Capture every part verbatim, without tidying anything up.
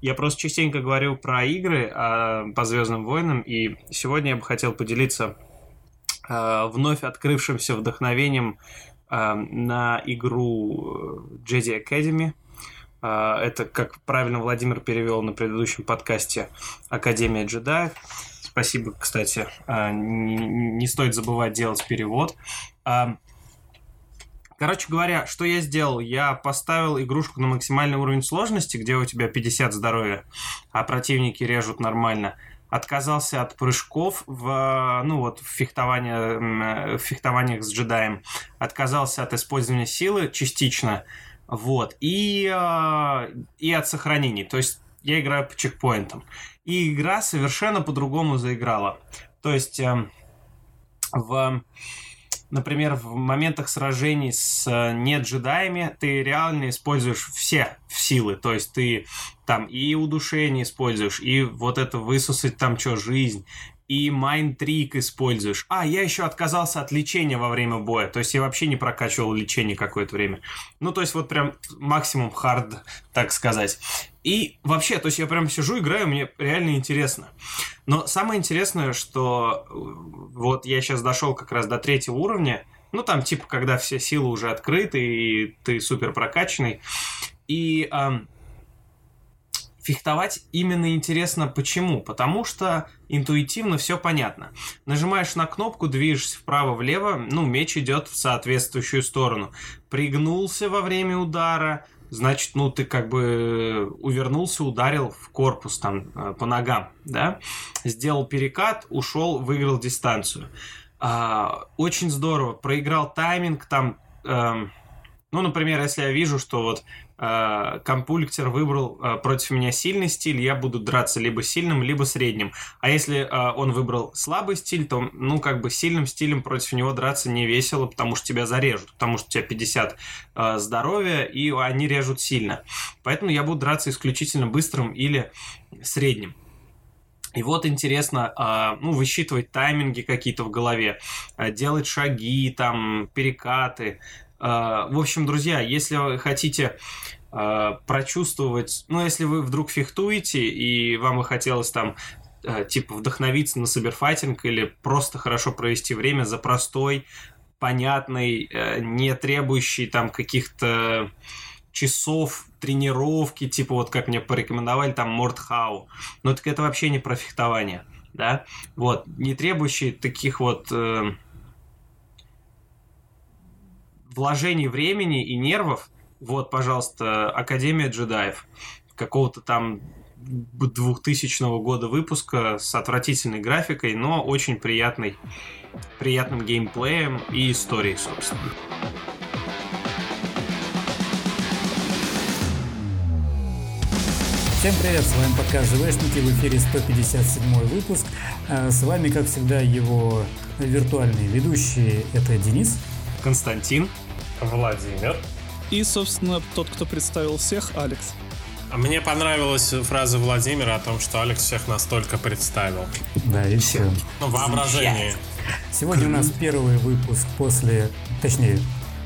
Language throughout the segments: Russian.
Я просто частенько говорю про игры э, по «Звездным войнам», и сегодня я бы хотел поделиться э, вновь открывшимся вдохновением э, на игру Jedi Academy. Э, это, как правильно Владимир перевел на предыдущем подкасте, «Академия джедаев». Спасибо, кстати. Э, не, не стоит забывать делать перевод. Э, Короче говоря, что я сделал? Я поставил игрушку на максимальный уровень сложности, где у тебя пятьдесят здоровья, а противники режут нормально. Отказался от прыжков в, ну вот, в, фехтовании, в фехтованиях с джедаем. Отказался от использования силы частично. Вот. И, и от сохранений. То есть я играю по чекпоинтам. И игра совершенно по-другому заиграла. То есть в... Например, в моментах сражений с не-джедаями ты реально используешь все силы. То есть ты там и удушение используешь, и вот это высосать там что, жизнь, и майнд-трик используешь. А, я еще отказался от лечения во время боя. То есть я вообще не прокачивал лечение какое-то время. Ну, то есть вот прям максимум хард, так сказать. И вообще, то есть я прям сижу, играю, мне реально интересно. Но самое интересное, что вот я сейчас дошел как раз до третьего уровня, ну там типа когда все силы уже открыты и ты супер прокачанный, и эм, фехтовать именно интересно почему? Потому что интуитивно все понятно. Нажимаешь на кнопку, движешься вправо-влево, ну меч идет в соответствующую сторону. Пригнулся во время удара, значит, ну, ты как бы увернулся, ударил в корпус, там, по ногам, да, сделал перекат, ушел, выиграл дистанцию. А, очень здорово, проиграл тайминг, там, э, ну, например, если я вижу, что вот э, компьютер выбрал э, против меня сильный стиль, я буду драться либо сильным, либо средним, а если э, он выбрал слабый стиль, то, ну, как бы сильным стилем против него драться не весело, потому что тебя зарежут, потому что у тебя пятьдесят здоровья, и они режут сильно. Поэтому я буду драться исключительно быстрым или средним. И вот интересно, ну, высчитывать тайминги какие-то в голове, делать шаги, там, перекаты. В общем, друзья, если вы хотите прочувствовать, ну, если вы вдруг фехтуете, и вам бы хотелось там типа вдохновиться на саберфайтинг или просто хорошо провести время за простой, понятный, не требующий там каких-то часов тренировки, типа вот как мне порекомендовали там Мордхау. Но так это вообще не про фехтование, да? Вот, не требующий таких вот э, вложений времени и нервов. Вот, пожалуйста, Академия джедаев какого-то там двухтысячного года выпуска с отвратительной графикой, но очень приятной, приятным геймплеем и историей, собственно. Всем привет, с вами подкаст «ЗВшники», в эфире сто пятьдесят седьмой выпуск. С вами, как всегда, его виртуальные ведущие. Это Денис, Константин, Владимир и, собственно, тот, кто представил всех, Алекс. Мне понравилась фраза Владимира о том, что Алекс всех настолько представил. Да, и все. Ну, воображение. Сегодня у нас первый выпуск после... Точнее,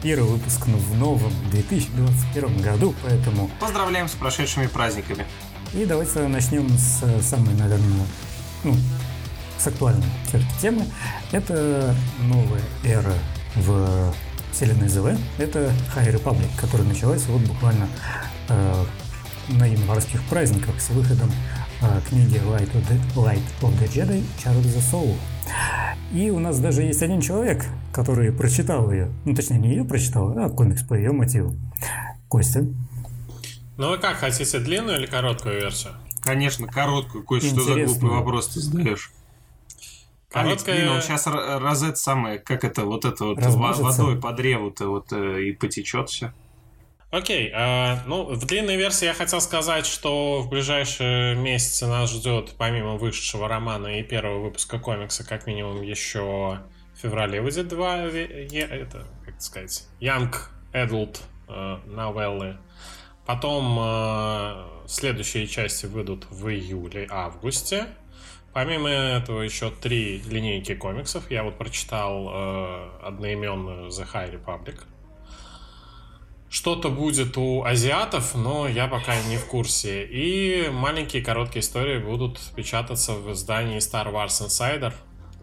первый выпуск в новом две тысячи двадцать первом году, поэтому... Поздравляем с прошедшими праздниками. И давайте начнем с самой, наверное, ну, с актуальной темы. Это новая эра в вселенной ЗВ. Это High Republic, которая началась вот буквально... Э- на январских праздниках с выходом э, книги Light of, the, Light of the Jedi Чарльза Соула. И у нас даже есть один человек, который прочитал ее. Ну, точнее, не ее прочитал, а комикс по ее мотиву. Костя. Ну, вы как, хотите длинную или короткую версию? Конечно, короткую. Костя, что за глупый вопрос ты задаешь? Короткая... Блин, он сейчас розет самое, как это, вот это вот водой по древу-то вот и потечет все. Окей, э, ну, в длинной версии я хотел сказать, что в ближайшие месяцы нас ждет, помимо вышедшего романа и первого выпуска комикса, как минимум еще в феврале выйдет два, это, как сказать, Young Adult э, новеллы. Потом э, следующие части выйдут в июле-августе. Помимо этого еще три линейки комиксов. Я вот прочитал э, одноименную The High Republic. что-то будет у азиатов, но я пока не в курсе. И маленькие короткие истории будут печататься в издании Star Wars Insider.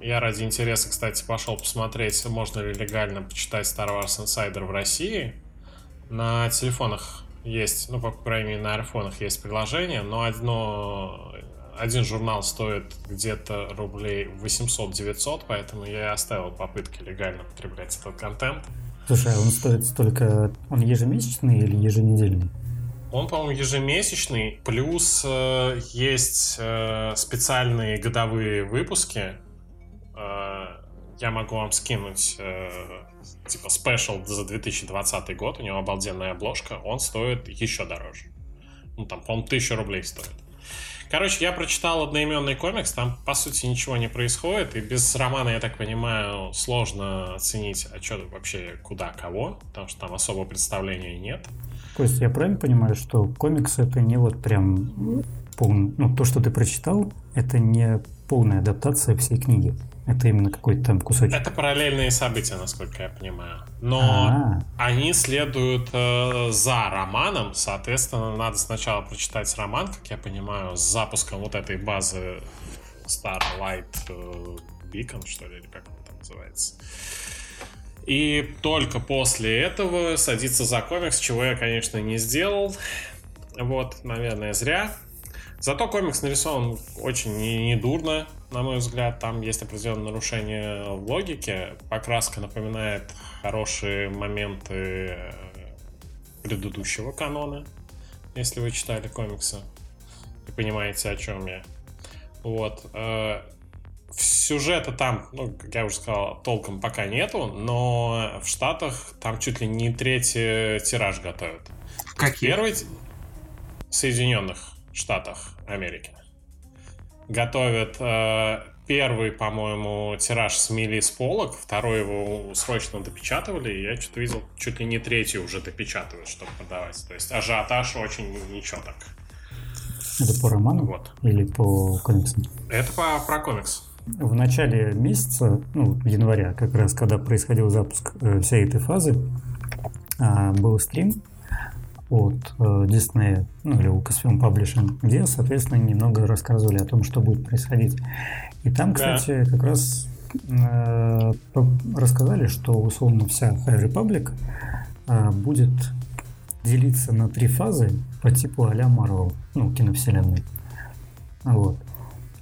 Я ради интереса, кстати, пошел посмотреть, можно ли легально почитать Star Wars Insider в России. На телефонах есть, ну, по крайней мере, на айфонах есть приложение, но одно, один журнал стоит где-то рублей восемьсот-девятьсот, поэтому я и оставил попытки легально потреблять этот контент. Слушай, а он стоит столько... Он ежемесячный или еженедельный? Он, по-моему, ежемесячный, плюс э, есть э, специальные годовые выпуски. Я могу вам скинуть э, типа спешл за две тысячи двадцатый год, у него обалденная обложка, он стоит еще дороже. Ну там, по-моему, тысяча рублей стоит. Короче, я прочитал одноименный комикс, там по сути ничего не происходит, и без романа, я так понимаю, сложно оценить, а что вообще, куда, кого, потому что там особого представления нет. То есть я правильно понимаю, что комикс это не вот прям полный, ну то, что ты прочитал, это не полная адаптация всей книги? Это именно какой-то там кусочек. Это параллельные события, насколько я понимаю. Но А-а-а. они следуют э, за романом. Соответственно, надо сначала прочитать роман, как я понимаю, с запуском вот этой базы Starlight Beacon, что ли, или как она там называется. И только после этого садиться за комикс, чего я, конечно, не сделал. Вот, наверное, зря. Зато комикс нарисован очень недурно, на мой взгляд. Там есть определенное нарушение логики. Покраска напоминает хорошие моменты предыдущего канона, если вы читали комиксы и понимаете, о чем я. Вот. Сюжета там, ну, как я уже сказал, толком пока нету, но в Штатах там чуть ли не третий тираж готовят. Какие? Первый в Соединенных Штатах Америки. Готовят э, первый, по-моему, тираж смели с полок, второй его срочно допечатывали, и я что-то видел, чуть ли не третий уже допечатывают, чтобы продавать. То есть ажиотаж очень ничего так. Это по роману? Вот. Или по комиксам? Это по, про комикс. В начале месяца, ну, января, как раз, когда происходил запуск э, всей этой фазы, э, был стрим от Disney, ну или Lucasfilm Publishing, где, соответственно, немного рассказывали о том, что будет происходить. И там, да. Кстати, как раз э, рассказали, что условно вся High Republic э, будет делиться на три фазы по типу а-ля Marvel, ну, киновселенной. Вот.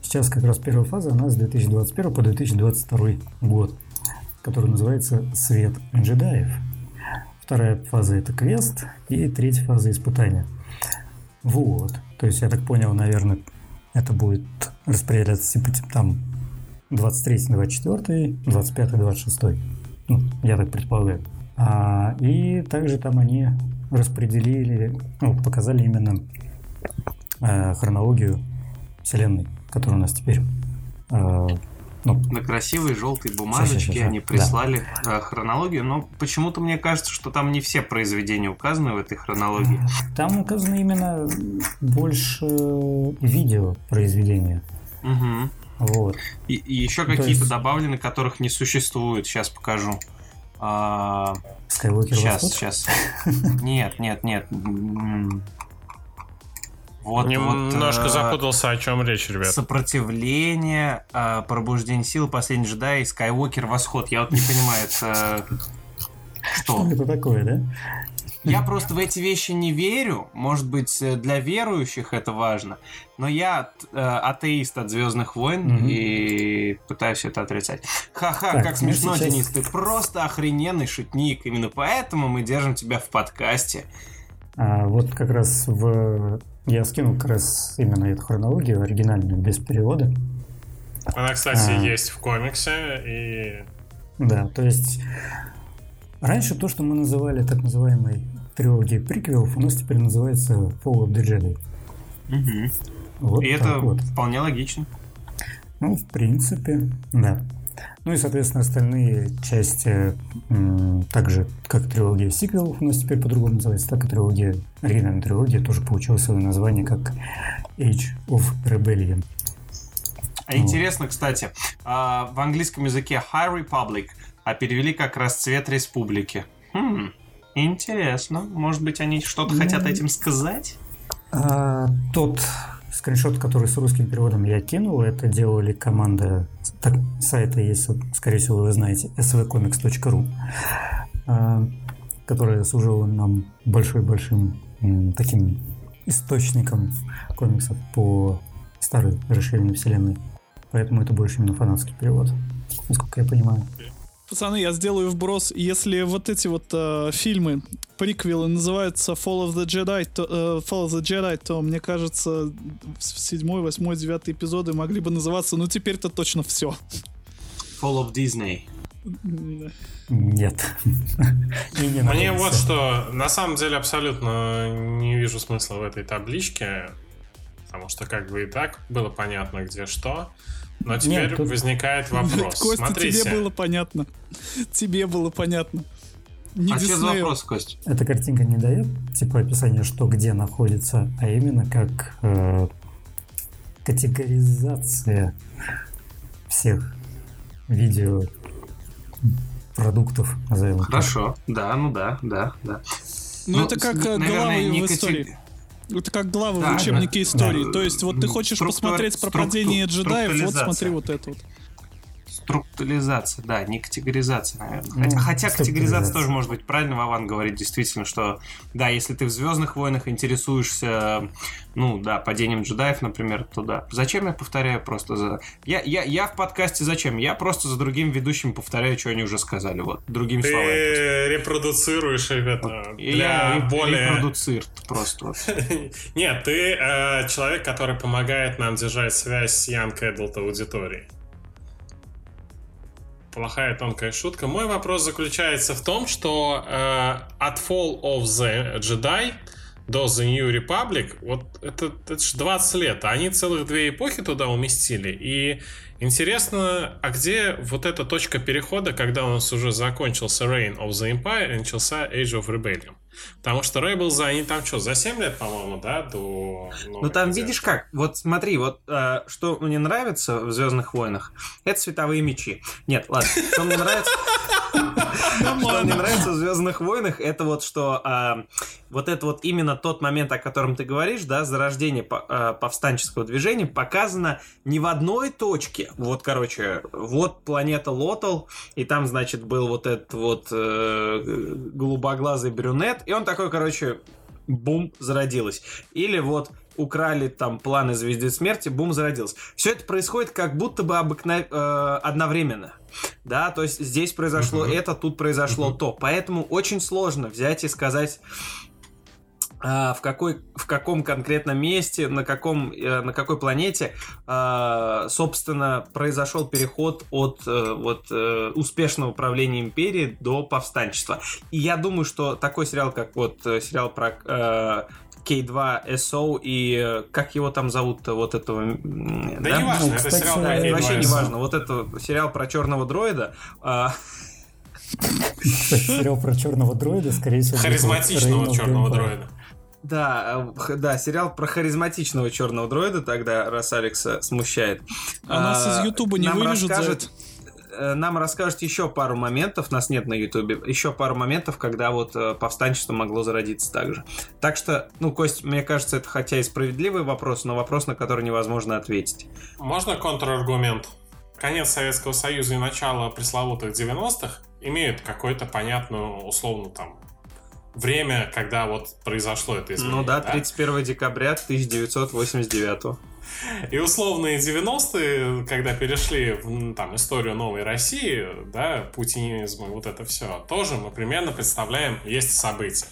Сейчас как раз первая фаза, она с две тысячи двадцать первого по две тысячи двадцать второй год, который называется «Свет джедаев». Вторая фаза – это квест, и третья фаза – испытания. Вот. То есть, я так понял, наверное, это будет распределяться типа там двадцать третий, двадцать четвёртый, двадцать пятый, двадцать шестой. Ну, я так предполагаю. А, и также там они распределили, ну, показали именно э, хронологию вселенной, которая у нас теперь... Э, Ну, на красивой желтой бумажечке сейчас, сейчас, они прислали да. хронологию, но почему-то мне кажется, что там не все произведения указаны в этой хронологии. Там указаны именно больше видео произведения. Угу. Вот. И, и еще то какие-то есть... добавлены, которых не существует. Сейчас покажу. А... Скайуокер сейчас, Восход? Сейчас. Нет, нет, нет. Вот, немножко вот, запутался, о чем речь, ребят. Сопротивление, пробуждение сил, последний джедай, Скайуокер, Восход. Я вот не понимаю, это что? Что это такое, да? Я просто в эти вещи не верю. Может быть, для верующих это важно. Но я атеист от «Звездных войн» и пытаюсь это отрицать. Ха-ха, как смешно, Денис. Ты просто охрененный шутник. Именно поэтому мы держим тебя в подкасте. Вот как раз в... Я скинул как раз именно эту хронологию, оригинальную, без перевода. Она, кстати, а, есть в комиксе. И... Да, то есть раньше то, что мы называли так называемой трилогией приквелов, у нас теперь называется Fall of the Jedi. Угу. Вот и это вот. Вполне логично. Ну, в принципе, да. Ну и, соответственно, остальные части м- также, как трилогия сиквелов у нас теперь по-другому называется, так и трилогия, оригинальная трилогия тоже получила свое название как Age of Rebellion. А вот. Интересно, кстати, в английском языке High Republic, а перевели как «Расцвет Республики». Хм, Интересно. Может быть, они что-то ну, хотят этим сказать? А, тот скриншот, который с русским переводом я кинул, это делали команда так, сайта, если, скорее всего, вы знаете, эс ви комикс точка ру, а, которая служила нам большой-большим м, таким источником комиксов по старой расширенной вселенной. Поэтому это больше именно фанатский перевод, насколько я понимаю. Пацаны, я сделаю вброс. Если вот эти вот э, фильмы, приквелы, называются Fall of the Jedi, то, э, Fall of the Jedi, то мне кажется, седьмой, восьмой, девятый эпизоды могли бы называться, ну теперь-то точно все. Fall of Disney. Нет. Мне вот что, на самом деле абсолютно не вижу смысла в этой табличке, потому что как бы и так было понятно, где что. Но теперь Нет, тут... возникает вопрос. Костя, смотрите. Тебе было понятно. Тебе было понятно. Не а что за вопрос, Костя? Эта картинка не дает типа описание, что где находится, а именно как э, категоризация всех видеопродуктов. Хорошо, да, ну да, да, да. Ну, ну это как наверное, главы в катег... истории. Это как главы да, в учебнике да, истории. Да. То есть, вот ты хочешь Структур... посмотреть про падение джедаев, вот смотри вот это вот. Структуризация, да, не категоризация, наверное. Хотя, ну, хотя категоризация тоже может быть. Правильно Вован говорит действительно, что да, если ты в «Звездных войнах» интересуешься, ну да, падением джедаев, например, то да. Зачем я повторяю просто за... Я, я, я в подкасте зачем? Я просто за другим ведущим повторяю, что они уже сказали. Вот, другими ты словами. Ты репродуцируешь, ребята. Я более... репродуцирт просто. Нет, ты человек, который помогает нам держать связь с Young Adult аудиторией. Плохая тонкая шутка. Мой вопрос заключается в том, что э, от Fall of the Jedi до The New Republic, вот это, это же двадцать лет, а они целых две эпохи туда уместили. И интересно, а где вот эта точка перехода, когда у нас уже закончился Reign of the Empire и начался Age of Rebellion? Потому что Rebels, они там что, за семь лет, по-моему, да, до... Ну там где-то. Видишь как, вот смотри, вот э, что мне нравится в «Звездных войнах», это световые мечи. Нет, ладно, что мне нравится... Что мне нравится в «Звездных войнах», это вот что э, вот это вот именно тот момент, о котором ты говоришь, да, зарождение э, повстанческого движения показано не в одной точке. Вот, короче, вот планета Лотал, и там, значит, был вот этот вот э, голубоглазый брюнет, и он такой, короче, бум, зародилось. Или вот украли там планы Звезды Смерти, бум, зародилось. Все это происходит как будто бы обыкно... э, одновременно. Да, то есть здесь произошло uh-huh. это, тут произошло uh-huh. то. Поэтому очень сложно взять и сказать, э, в, какой, в каком конкретном месте, на, каком, э, на какой планете, э, собственно, произошел переход от э, вот, э, успешного правления империи до повстанчества. И я думаю, что такой сериал, как вот сериал про... Э, кей два эс о и как его там зовут-то, вот этого... Да, да? не важно, ну, это сериал про кей два эс о. Вообще не важно, вот это сериал про черного дроида. Сериал про черного дроида, скорее всего... Харизматичного черного дроида. Да, да, сериал про харизматичного черного дроида тогда, раз Алекса смущает. А нас из Ютуба не вырежут за это. Нам расскажут еще пару моментов, нас нет на Ютубе, еще пару моментов, когда вот повстанчество могло зародиться также. Так что, ну, Кость, мне кажется, это хотя и справедливый вопрос, но вопрос, на который невозможно ответить. Можно контраргумент? Конец Советского Союза и начало пресловутых девяностых имеют какое-то понятное, условно, там, время, когда вот произошло это изменение. Ну да, тридцать первого декабря тысяча девятьсот восемьдесят девятого. И условные девяностые, когда перешли в там, историю новой России, да, путинизм и вот это все, тоже мы примерно представляем, есть события.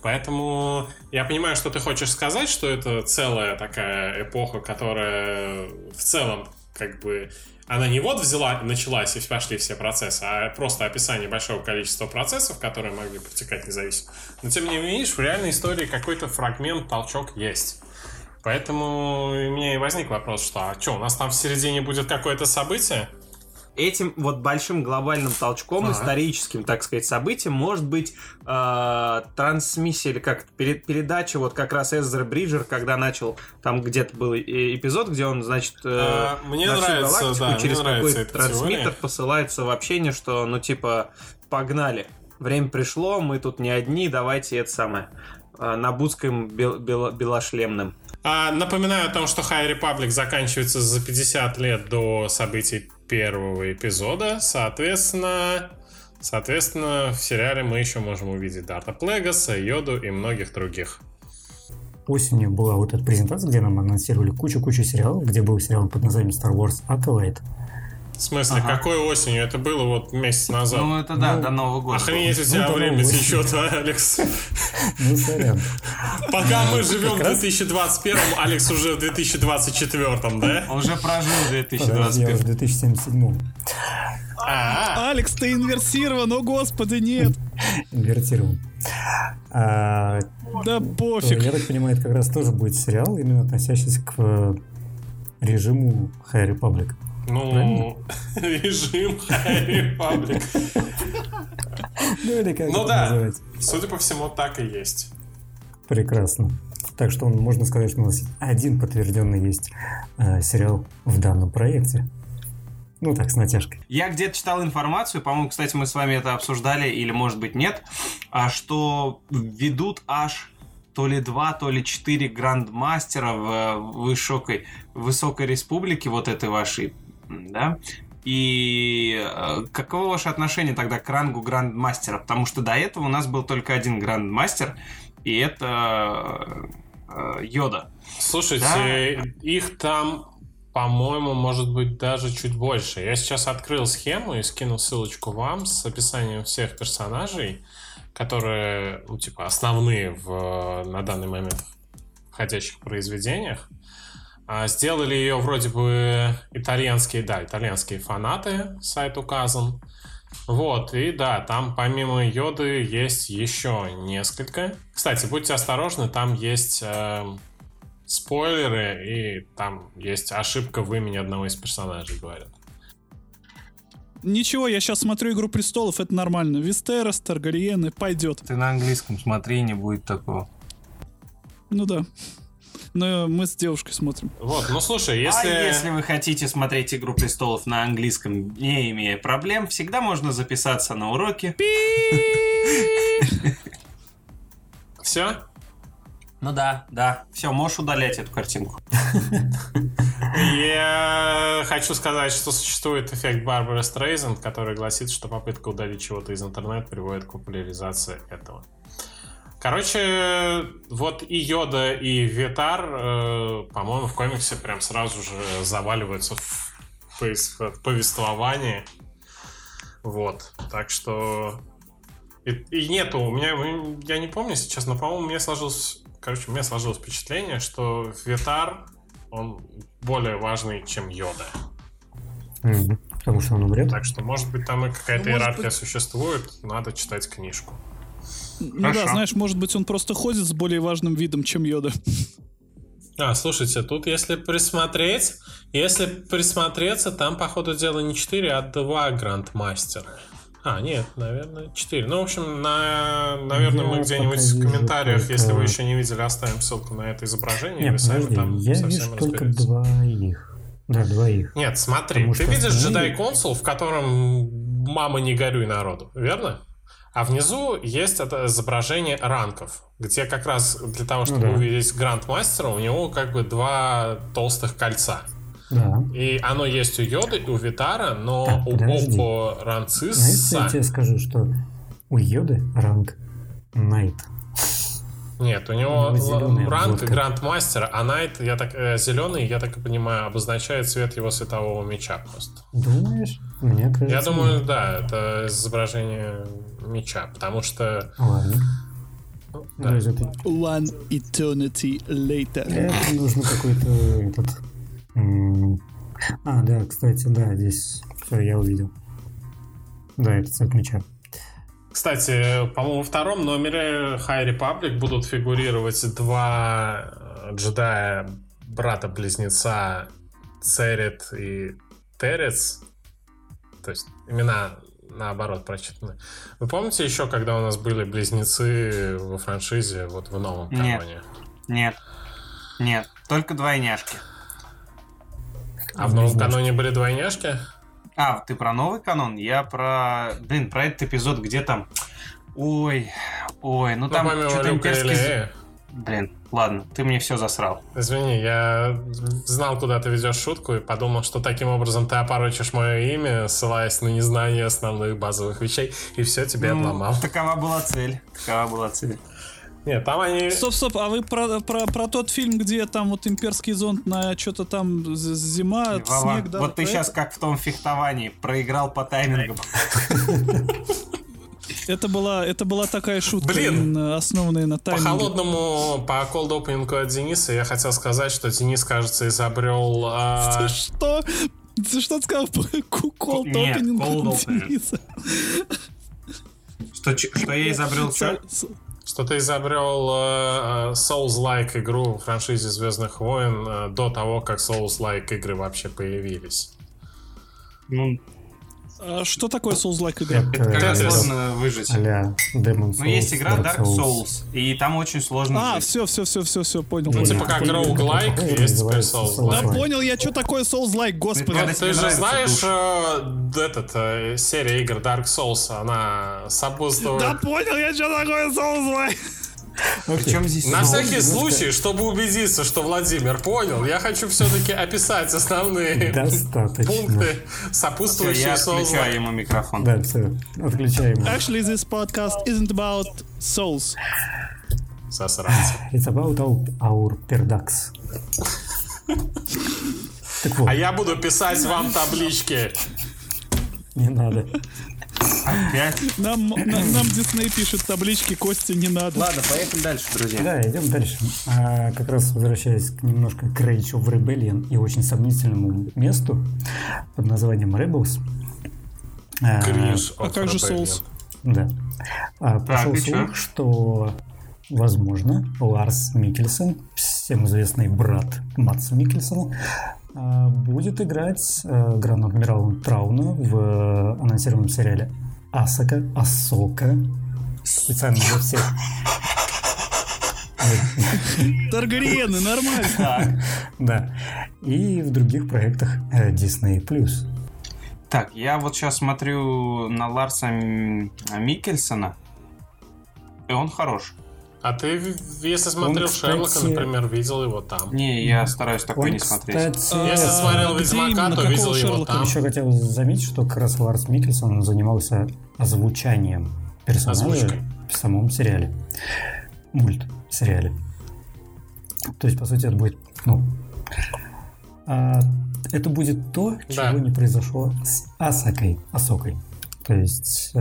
Поэтому я понимаю, что ты хочешь сказать, что это целая такая эпоха, которая в целом, как бы, она не вот взяла, началась и пошли все процессы, а просто описание большого количества процессов, которые могли протекать независимо. Но тем не менее, видишь, в реальной истории какой-то фрагмент, толчок есть. Поэтому у меня и возник вопрос, что а что, у нас там в середине будет какое-то событие? Этим вот большим глобальным толчком, ага. историческим, так сказать, событием может быть э, трансмиссия или как передача, вот как раз Эзра Бриджер, когда начал, там где-то был эпизод, где он, значит, э, а, мне на всю нравится, галактику да, через какой-то трансмиттер посылается сообщение, что ну типа погнали. время пришло, мы тут не одни, давайте это самое набудским бел- бел- белошлемным. А, напоминаю о том, что High Republic заканчивается за пятьдесят лет до событий первого эпизода, соответственно... Соответственно, в сериале мы еще можем увидеть Дарта Плегаса, Йоду и многих других. Осенью была вот эта презентация, где нам анонсировали кучу-кучу сериалов, где был сериал под названием Star Wars Acolyte. В смысле, ага. Какой осенью? Это было вот месяц назад. Ну, это да, ну, до Нового года. Охренеть, у тебя ну, время течет, а, Алекс? Ну, сорян. Пока мы живем в две тысячи двадцать первом, Алекс уже в две тысячи двадцать четвертом, да? Он уже прожил в две тысячи двадцать первом. Я уже в две тысячи семьдесят седьмом. А-а-а. Алекс, ты инверсирован, о господи, нет. Инвертирован. А, да пофиг. Я так понимаю, это как раз тоже будет сериал, именно относящийся к режиму High Republic. Ну, правильно? Режим High Republic. Ну, или как ну, это да. называть? Судя по всему, так и есть. Прекрасно. Так что он, можно сказать, что у нас один подтвержденный есть э, сериал в данном проекте. Ну так, с натяжкой. Я где-то читал информацию, по-моему, кстати, мы с вами это обсуждали, или, может быть, нет, что ведут аж то ли два, то ли четыре грандмастера в высокой, высокой республике вот этой вашей, да? И каково ваше отношение тогда к рангу грандмастера? Потому что до этого у нас был только один грандмастер, и это Йода. Слушайте, да? Их там... По-моему, может быть, даже чуть больше. Я сейчас открыл схему и скинул ссылочку вам с описанием всех персонажей, которые, ну, типа, основные в, на данный момент входящих произведениях. А, сделали ее вроде бы итальянские, да, итальянские фанаты, сайт указан. Вот, и да, там помимо Йоды есть еще несколько. Кстати, будьте осторожны, там есть... Э, спойлеры, и там есть ошибка в имени одного из персонажей, говорят. Ничего, я сейчас смотрю «Игру престолов», это нормально. Вестерос, Таргариены, пойдет. Ты на английском смотри, не будет такого. Ну да. Но мы с девушкой смотрим. Вот, ну слушай, если... А если вы хотите смотреть «Игру престолов» на английском, не имея проблем, всегда можно записаться на уроки. Все? Ну да, да. Все, можешь удалять эту картинку. Я хочу сказать, что существует эффект Барбары Стрейзанд, который гласит, что попытка удалить чего-то из интернета приводит к популяризации этого. Короче, вот и Йода, и Витар, по-моему, в комиксе прям сразу же заваливаются в повествовании. Вот, так что... И, и нету, у меня... Я не помню сейчас, но, по-моему, мне сложилось... Короче, у меня сложилось впечатление, что Витар, он более важный, чем Йода. Mm-hmm. Потому что он умрет. Так что, может быть, там и какая-то ну, иерархия быть... существует, надо читать книжку. Ну Хорошо. Да, знаешь, может быть, он просто ходит с более важным видом, чем Йода. А, слушайте, тут если присмотреть, если присмотреться, там, по ходу дела, не четыре, а два грандмастера. А, нет, наверное, четыре. Ну, в общем, на... наверное, я мы где-нибудь в комментариях, только... если вы еще не видели, оставим ссылку на это изображение. Нет, подожди, там я вижу только двоих. Да, двоих. Нет, смотри, потому ты видишь остальные... Jedi Council, в котором «Мама, не горюй народу», верно? А внизу есть это изображение ранков, где как раз для того, чтобы ну, да. увидеть грандмастера, у него как бы два толстых кольца. Да. И оно есть у Йоды, у Витара, но так, у Бобо Ранцис... Знаешь, я тебе скажу, что у Йоды ранг Найт. Нет, у него л- ранг Грандмастера, а Найт, я так, э, зеленый, я так и понимаю, обозначает цвет его светового меча просто. Думаешь? Мне кажется... Я думаю, нет. Да, это изображение меча, потому что... Ладно. Да. One eternity later. Это нужно какой-то этот... А, да, кстати, да, здесь все, я увидел. Да, это цвет меча. Кстати, по-моему, во втором номере High Republic будут фигурировать два джедая брата-близнеца Церет и Терец. То есть имена наоборот прочитаны. Вы помните еще, когда у нас были близнецы во франшизе, вот в новом каноне? Нет, нет, нет, только двойняшки. А в новом каноне были двойняшки? А, ты про новый канон? Я про... Блин, про этот эпизод, где там... Ой, ой, ну там что-то имперский... Блин, ладно, ты мне все засрал. Извини, я знал, куда ты везешь шутку, и подумал, что таким образом ты опорочишь мое имя, ссылаясь на незнание основных базовых вещей, и все, тебе ну, обломал. Такова была цель, такова была цель. Нет, там они... Стоп, стоп, а вы про, про, про тот фильм, где там вот имперский зонт на что-то там зима, Вова, снег, да? Вот ты сейчас это... как в том фехтовании, проиграл по таймингу. Это была, это была такая шутка, блин, основанная на тайминге. По холодному, по колд-опенингу от Дениса я хотел сказать, что Денис, кажется, изобрел... А... Ты что? Ты что сказал? Колд-опенинг от Дениса. Что, что я изобрел? Что? Что ты изобрел uh, Souls-like игру в франшизе Звездных войн uh, до того, как Souls-like игры вообще появились. Ну... А что такое Souls-like игра? Это, это когда сложно выжить. А-ля Demon Souls, но есть игра Dark Souls. Souls, и там очень сложно. А, все, все, все, все, все, понял. Ну, типа как Rogue-like, есть теперь Souls-like. Да понял я, что такое Souls-like, господи. Ну, ты же знаешь, э, этот, э, серия игр Dark Souls, она сопутствует... Да понял я, что такое Souls-like. Причем здесь на всякий случай, чтобы убедиться, что Владимир понял, я хочу все-таки описать основные пункты, сопутствующие Souls. Я отключаю ему микрофон. Да, все, отключаю ему. Actually, this podcast isn't about souls. Сосранцы. It's about our perdax. А я буду писать вам таблички. Не надо. Опять? Нам, нам, нам Дисней пишет таблички, кости не надо. Ладно, поехали дальше, друзья. Да, идем дальше. А, как раз возвращаясь к, немножко к Age of Rebellion и очень сомнительному месту под названием Rebels. А, а как же Souls? Да. А, пошел слух, что, возможно, Ларс Миккельсен, всем известный брат Мадса Миккельсена, будет играть э, гран-адмирала Трауна в э, анонсированном сериале Асока, Асока, специально для всех. Таргариены, нормально. Да. И в других проектах Disney+. Так, я вот сейчас смотрю на Ларса Миккельсена, и он хорош. А ты, если смотрел он, Шерлока, кстати... например, видел его там. Не, я стараюсь такое он, не смотреть. Кстати... Если смотрел Ведьмака, то видел Шерлока? Его там. Еще хотел заметить, что как раз Ларс Миккельсен занимался озвучанием персонажа Озвучкой. в самом сериале. Мульт-сериале. То есть, по сути, это будет... Ну, а, это будет то, да. чего не произошло с Асокой. Асокой. То есть э,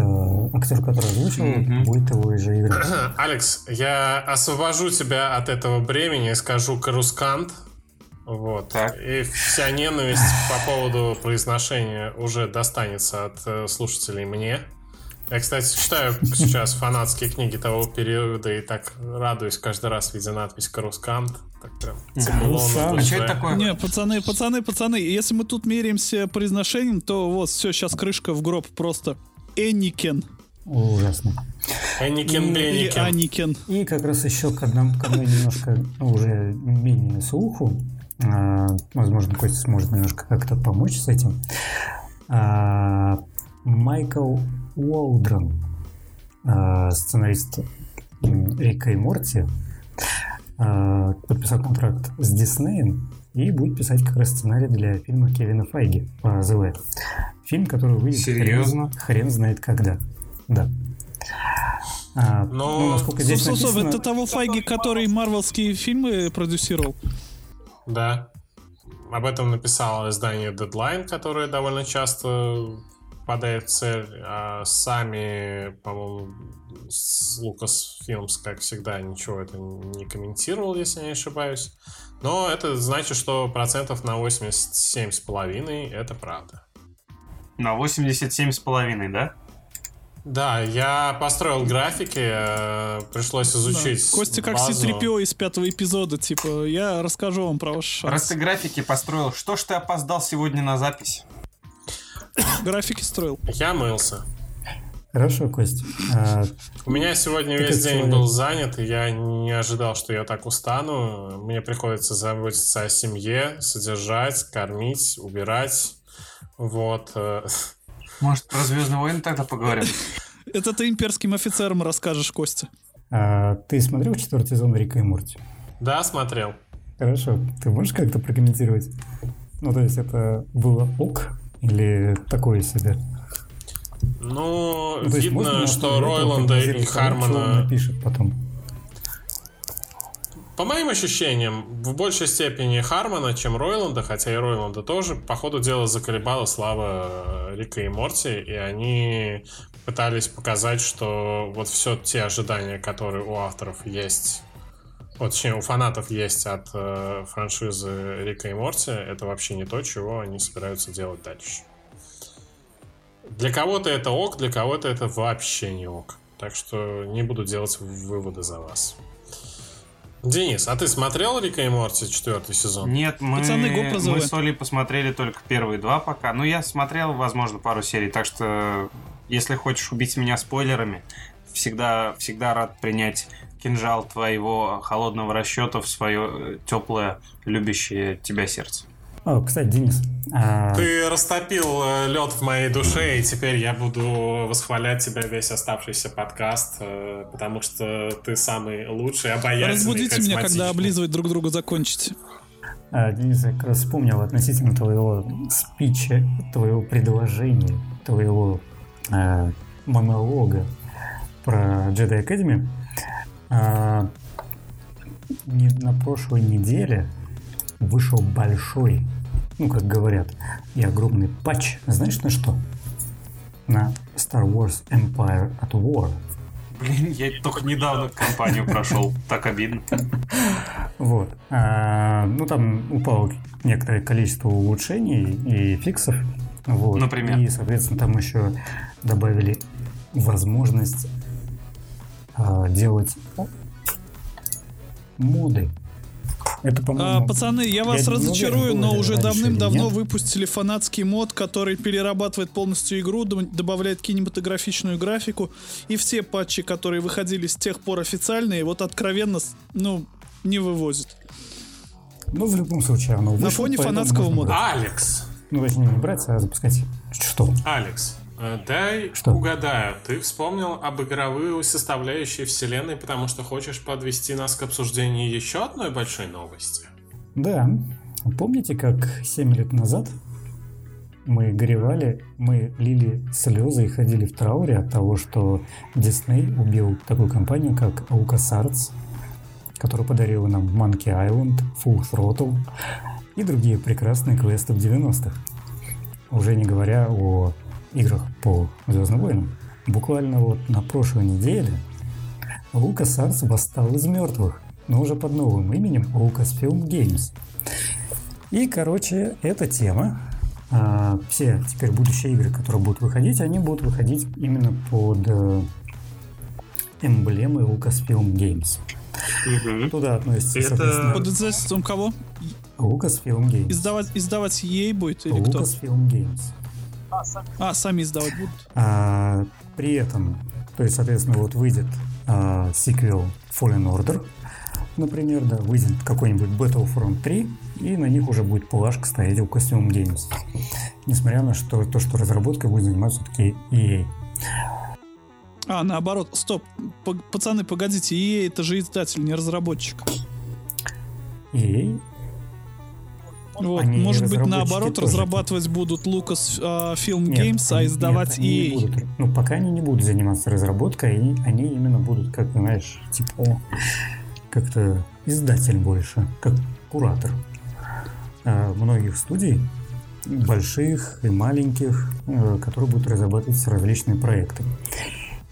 актер, который озвучил, mm-hmm. будет его же играть. Алекс, я освобожу тебя от этого бремени и скажу «Карускант». Вот. Так. И вся ненависть по поводу произношения уже достанется от э, слушателей мне. Я, кстати, читаю сейчас фанатские книги того периода и так радуюсь каждый раз, видя надпись «Карускант». Так прям тепло. А что это такое? Не, пацаны, пацаны, пацаны, если мы тут меряемся произношением, то вот, все, сейчас крышка в гроб просто. Энникен. Ужасно. Энникен, Бенникен. И Анникен. И как раз еще к одному, к одной немножко уже менее слуху, а, возможно, Костя сможет немножко как-то помочь с этим. А, Майкл Уолдрон, сценарист Рика и Морти, подписал контракт с Диснеем и будет писать как раз сценарий для фильма Кевина Файги по ЗВ. Фильм, который выйдет хрен, хрен знает когда. Да. А, Но... ну, насколько здесь Су-су-су, написано... Это того Файги, который марвелские фильмы продюсировал? Да. Об этом написало издание Deadline, которое довольно часто... попадает в цель, а сами, по-моему, Lucasfilm, как всегда, ничего это не комментировал, если я не ошибаюсь. Но это значит, что процентов на восемьдесят семь целых пять десятых это правда. На восемьдесят семь целых пять десятых, да? Да, я построил графики, пришлось изучить да. Костя как базу. си три пи о из пятого эпизода, типа, я расскажу вам про ваш шанс. Раз ты графики построил, что ж ты опоздал сегодня на запись? Графики строил. Я мылся. Хорошо, Кость. А... У меня сегодня ты весь день человек. был занят, и я не ожидал, что я так устану. Мне приходится заботиться о семье, содержать, кормить, убирать. Вот. Может, про «Звездные войны» тогда поговорим? Это ты имперским офицерам расскажешь, Костя. А, ты смотрел четвертый сезон Рика и Морти? Да, смотрел. Хорошо. Ты можешь как-то прокомментировать? Ну, то есть это было ок или такое себе? Ну, ну видно, что Ройланда и Хармона... напишет потом. По моим ощущениям, в большей степени Хармона, чем Ройланда, хотя и Ройланда тоже, по ходу дела заколебала слава Рика и Морти, и они пытались показать, что вот все те ожидания, которые у авторов есть, вот, точнее, у фанатов есть от э, франшизы Рика и Морти, это вообще не то, чего они собираются делать дальше. Для кого-то это ок, для кого-то это вообще не ок. Так что не буду делать выводы за вас. Денис, а ты смотрел Рика и Морти четвертый сезон? Нет, мы, Пацаны, мы с Олей посмотрели только первые два пока. Ну, я смотрел, возможно, пару серий, так что, если хочешь убить меня спойлерами, всегда, всегда рад принять кинжал твоего холодного расчета в свое теплое, любящее тебя сердце. О, кстати, Денис. А... Ты растопил лед в моей душе, и теперь я буду восхвалять тебя весь оставшийся подкаст, потому что ты самый лучший, обаятельный. Разбудите меня, когда облизывать друг друга закончите. А, Денис, я как раз вспомнил относительно твоего спича, твоего предложения, твоего э, монолога про Jedi Academy. А, не, на прошлой неделе вышел большой, ну, как говорят, и огромный патч. Знаешь, на что? На Star Wars Empire at War. Блин, я только недавно кампанию прошел. Так обидно. Вот. Ну, там упало некоторое количество улучшений и фиксов. Например? И, соответственно, там еще добавили возможность делать моды. Это, а, пацаны, я вас разочарую, но уже давным-давно выпустили фанатский мод, который перерабатывает полностью игру, добавляет кинематографичную графику, и все патчи, которые выходили с тех пор официальные, вот откровенно, ну, не вывозят. Ну, в любом случае, оно вышло. На фоне фанатского мода. Алекс! Ну, точнее, не брать, а запускать. Что? Алекс, дай что? Угадаю, ты вспомнил об игровой составляющей вселенной, потому что хочешь подвести нас к обсуждению еще одной большой новости? Да. Помните, как семь лет назад мы горевали, мы лили слезы и ходили в трауре от того, что Дисней убил такую компанию, как LucasArts, которая подарила нам Monkey Island, Full Throttle и другие прекрасные квесты в девяностых. Уже не говоря о играх по «Звездным войнам». Буквально вот на прошлой неделе LucasArts восстал из мертвых, но уже под новым именем Lucasfilm Games. И, короче, эта тема. А, все теперь будущие игры, которые будут выходить, они будут выходить именно под э, эмблемой Lucasfilm Games. Угу. Туда относится, это... соответственно... Под издательством кого? Lucasfilm Games. Издавать, издавать ей будет или Lucasfilm кто? Lucasfilm Games. А, сами издавать будут. А, при этом, то есть, соответственно, вот выйдет а, сиквел Fallen Order, например, да, выйдет какой-нибудь Battlefront три, и на них уже будет плашка стоять у Lucasfilm Games. Несмотря на что, то, что разработкой будет заниматься все-таки и эй. А, наоборот, стоп, пацаны, погодите, и эй это же издатель, не разработчик. и эй? Вот, они, может быть, наоборот, разрабатывать так будут Lucasfilm Games, а издавать и эй. Ну, пока они не будут заниматься разработкой, они, они именно будут, как, знаешь, типа, как-то издатель больше, как куратор а, многих студий, больших и маленьких, а, которые будут разрабатывать различные проекты.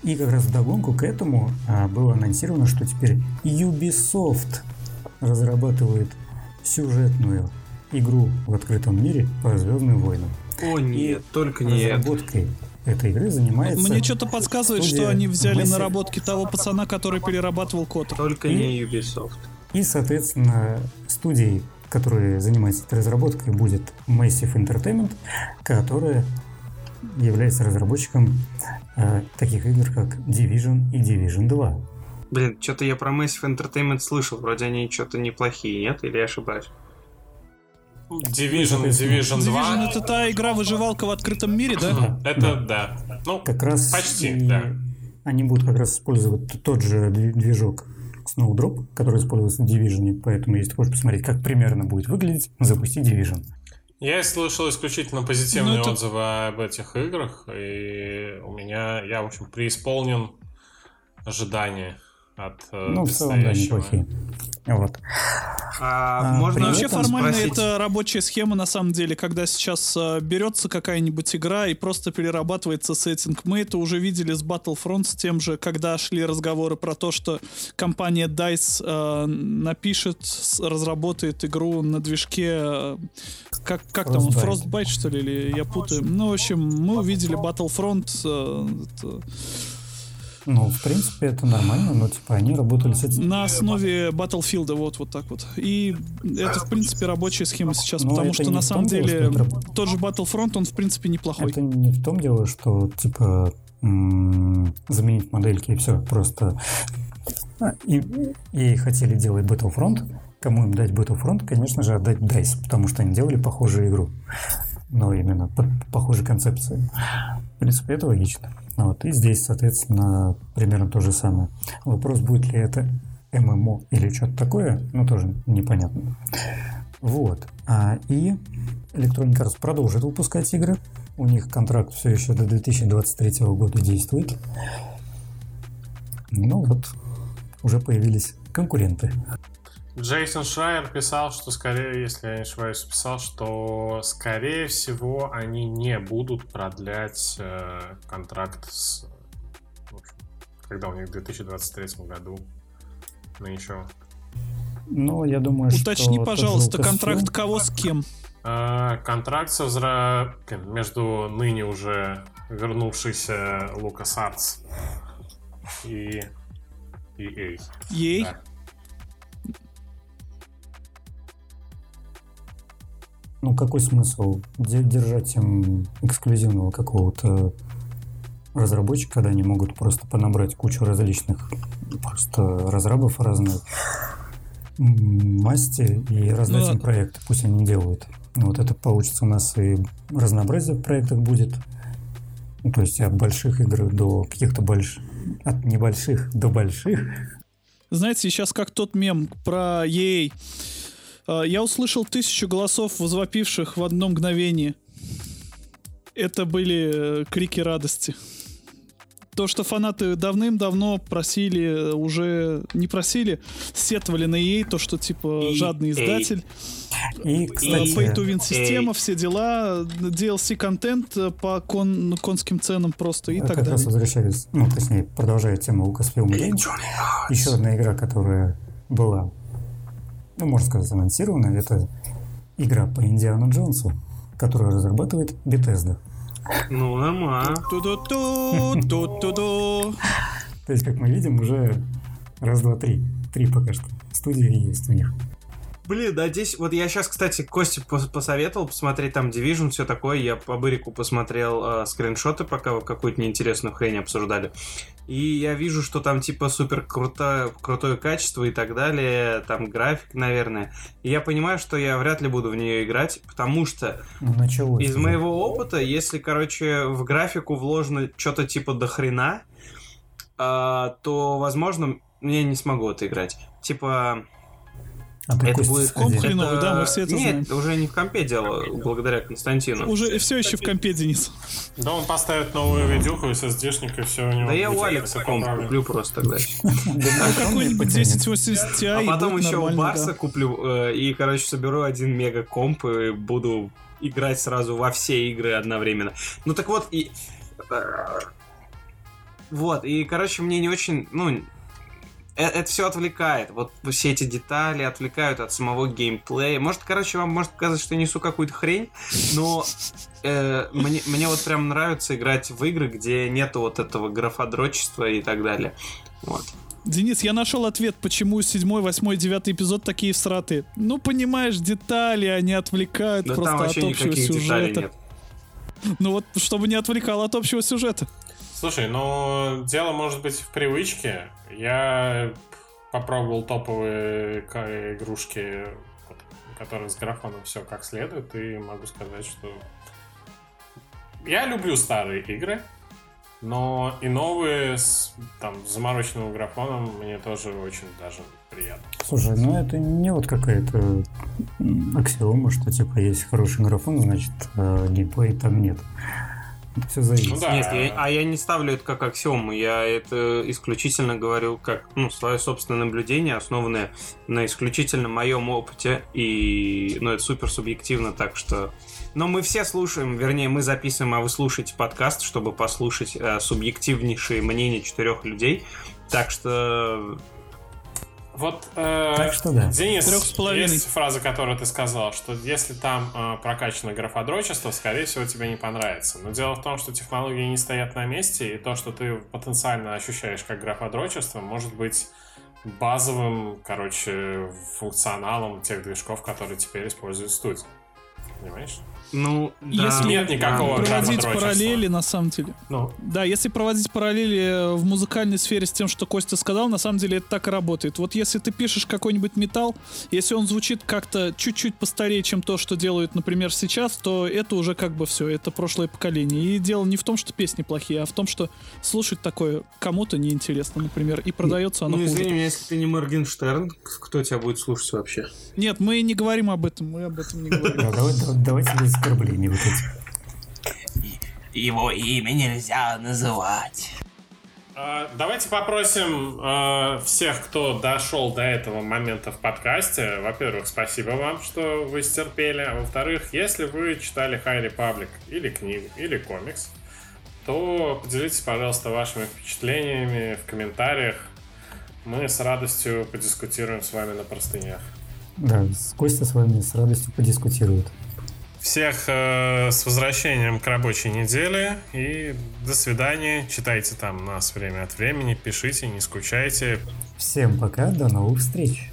И как раз вдогонку к этому а, было анонсировано, что теперь Ubisoft разрабатывает сюжетную игру в открытом мире по «Звездным войнам». О нет, и только не разработкой этой игры занимается... Мне что-то подсказывает, что они взяли Massive... наработки того пацана, который перерабатывал код. Только и... не Ubisoft. И, соответственно, студией, которая занимается этой разработкой, будет Massive Entertainment, которая является разработчиком э, таких игр, как Division и Division два. Блин, что-то я про Massive Entertainment слышал. Вроде они что-то неплохие, нет? Или я ошибаюсь? Division, Division, Division два. Division — это та игра-выживалка в открытом мире, да? Это, да. да. Ну, как раз почти, и... да. они будут как раз использовать тот же движок Snowdrop, который используется в Division, поэтому если хочешь посмотреть, как примерно будет выглядеть, запусти Division. Я слышал исключительно позитивные ну, это... отзывы об этих играх, и у меня, я, в общем, преисполнен ожиданий от ну, предстоящего. Ну, в целом, да, неплохие. Вот. А, а, можно вообще формально спросить... это рабочая схема, на самом деле, когда сейчас берется какая-нибудь игра и просто перерабатывается сеттинг. Мы это уже видели с Battlefront, с тем же, когда шли разговоры про то, что компания дайс э, напишет, разработает игру на движке э, как, как Frostbite. там, Frostbite, что ли, или я путаю. Ну, в общем, мы увидели Battlefront... Э, это... Ну, в принципе, это нормально, но типа они работали с этим... На основе Battlefield, вот, вот так вот. И это, в принципе, рабочая схема сейчас, но потому что, на самом деле, дело, что... тот же Battlefront, он, в принципе, неплохой. Это не в том дело, что, типа, м- заменить модельки и все, просто... И, и хотели делать Battlefront, кому им дать Battlefront, конечно же, отдать дайс, потому что они делали похожую игру, но именно по похожей концепции. В принципе, это логично. Вот. И здесь, соответственно, примерно то же самое. Вопрос, будет ли это эм эм о или что-то такое, ну, тоже непонятно. Вот. А, и Electronic Arts продолжит выпускать игры. У них контракт все еще до две тысячи двадцать третьего года действует. Ну вот, уже появились конкуренты. Джейсон Шрайер писал, что скорее, если я не ошибаюсь, писал, что скорее всего они не будут продлять э, контракт с, в общем, когда у них в две тысячи двадцать третьем году, но еще. Ну, я думаю, Уточни, что... Уточни, пожалуйста, контракт кого с кем? Э, контракт со взра... между ныне уже вернувшейся LucasArts и и эй. и эй? Да. Ну, какой смысл держать им эксклюзивного какого-то разработчика, когда они могут просто понабрать кучу различных просто разрабов разной масти и раздать ну, им проекты, пусть они делают. Вот это получится у нас и разнообразие в проектах будет, ну, то есть от больших игр до каких-то больших, от небольших до больших. Знаете, сейчас как тот мем про и эй. Я услышал тысячу голосов, возвопивших в одно мгновение. Это были крики радости. То, что фанаты давным-давно просили, уже не просили, сетовали на и эй, то, что типа жадный издатель. И, кстати, pay-to-win система, все дела, ди эл си-контент по кон- конским ценам просто и так далее. Как раз возвращаюсь, ну, точнее, продолжая тему Lucasfilm Games. Еще одна игра, которая была... ну, можно сказать, анонсировано, это игра по Индиану Джонсу, которую разрабатывает Bethesda. Ну, нормально. То есть, как мы видим, уже раз, два, три. Три пока что. Студии есть у них. Блин, да, здесь... Вот я сейчас, кстати, Косте посоветовал посмотреть там Division, все такое. Я по Бырику посмотрел э, скриншоты, пока вы какую-то неинтересную хрень обсуждали. И я вижу, что там типа супер круто, крутое качество и так далее. Там график, наверное. И я понимаю, что я вряд ли буду в нее играть, потому что Началось, из да. моего опыта, если, короче, в графику вложено что-то типа до хрена, э, то, возможно, я не смогу это играть. Типа... А это будет комп хреновый, это... да, мы все это Нет, знаем. Нет, уже не в компе дело, благодаря Константину. Уже все еще в компе, Денис. Да, он поставит новую видюху и эс эс ди-шник, и все у него. Да я у Алекса комп куплю просто тогда. Какой-нибудь десять восемьдесят Ti. А потом еще у Барса куплю, и, короче, соберу один мега комп и буду играть сразу во все игры одновременно. Ну так вот, и... Вот, и, короче, мне не очень... ну. Это, это все отвлекает, вот все эти детали отвлекают от самого геймплея. Может, короче, вам может показаться, что я несу какую-то хрень, но э, мне, мне вот прям нравится играть в игры, где нету вот этого графодрочества и так далее. Вот. Денис, я нашел ответ, почему седьмой, восьмой, девятый эпизод такие всратые. Ну, понимаешь, детали, они отвлекают да просто от общего сюжета. Ну вот, чтобы не отвлекало от общего сюжета. Слушай, ну, дело может быть в привычке. Я попробовал топовые игрушки, которые с графоном все как следует, и могу сказать, что я люблю старые игры, Но и новые с там замороченным графоном мне тоже очень даже приятно. Слушай, ну это не вот какая-то аксиома, что типа есть хороший графон, значит геймплей там нет. Это все зависит. Ну, да. Нет, я, а я не ставлю это как аксиому, я это исключительно говорю как ну, свое собственное наблюдение, основанное на исключительно моем опыте, и ну, это супер субъективно, так что... Но мы все слушаем, вернее, мы записываем, а вы слушаете подкаст, чтобы послушать э, субъективнейшие мнения четырех людей. Так что... Вот, э, так что да. Денис, есть фраза, которую ты сказал, что если там э, прокачано графодрочество, скорее всего, тебе не понравится. Но дело в том, что технологии не стоят на месте, и то, что ты потенциально ощущаешь как графодрочество, может быть базовым, короче, функционалом тех движков, которые теперь использует студия. Понимаешь? Ну, да. Если нет никакого да. проводить параллели, на самом деле. Ну. Да, если проводить параллели в музыкальной сфере с тем, что Костя сказал, на самом деле это так и работает. Вот если ты пишешь какой-нибудь металл, если он звучит как-то чуть-чуть постарее, чем то, что делают, например, сейчас, то это уже как бы все, это прошлое поколение. И дело не в том, что песни плохие, а в том, что слушать такое кому-то неинтересно, например, и продается оно ну, хуже. Ну, извини меня, если ты не Моргенштерн, кто тебя будет слушать вообще? Нет, мы не говорим об этом, мы об этом не говорим. Давайте без оскорблений вот этих. Его имя нельзя называть. Давайте попросим всех, кто дошел до этого момента в подкасте. Во-первых, спасибо вам, что вы стерпели. А во-вторых, если вы читали High Republic или книгу, или комикс, то поделитесь, пожалуйста, вашими впечатлениями в комментариях. Мы с радостью подискутируем с вами на простынях. Да, Костя с вами с радостью подискутирует. Всех э, с возвращением к рабочей неделе. И до свидания. Читайте там нас время от времени. Пишите, не скучайте. Всем пока, до новых встреч.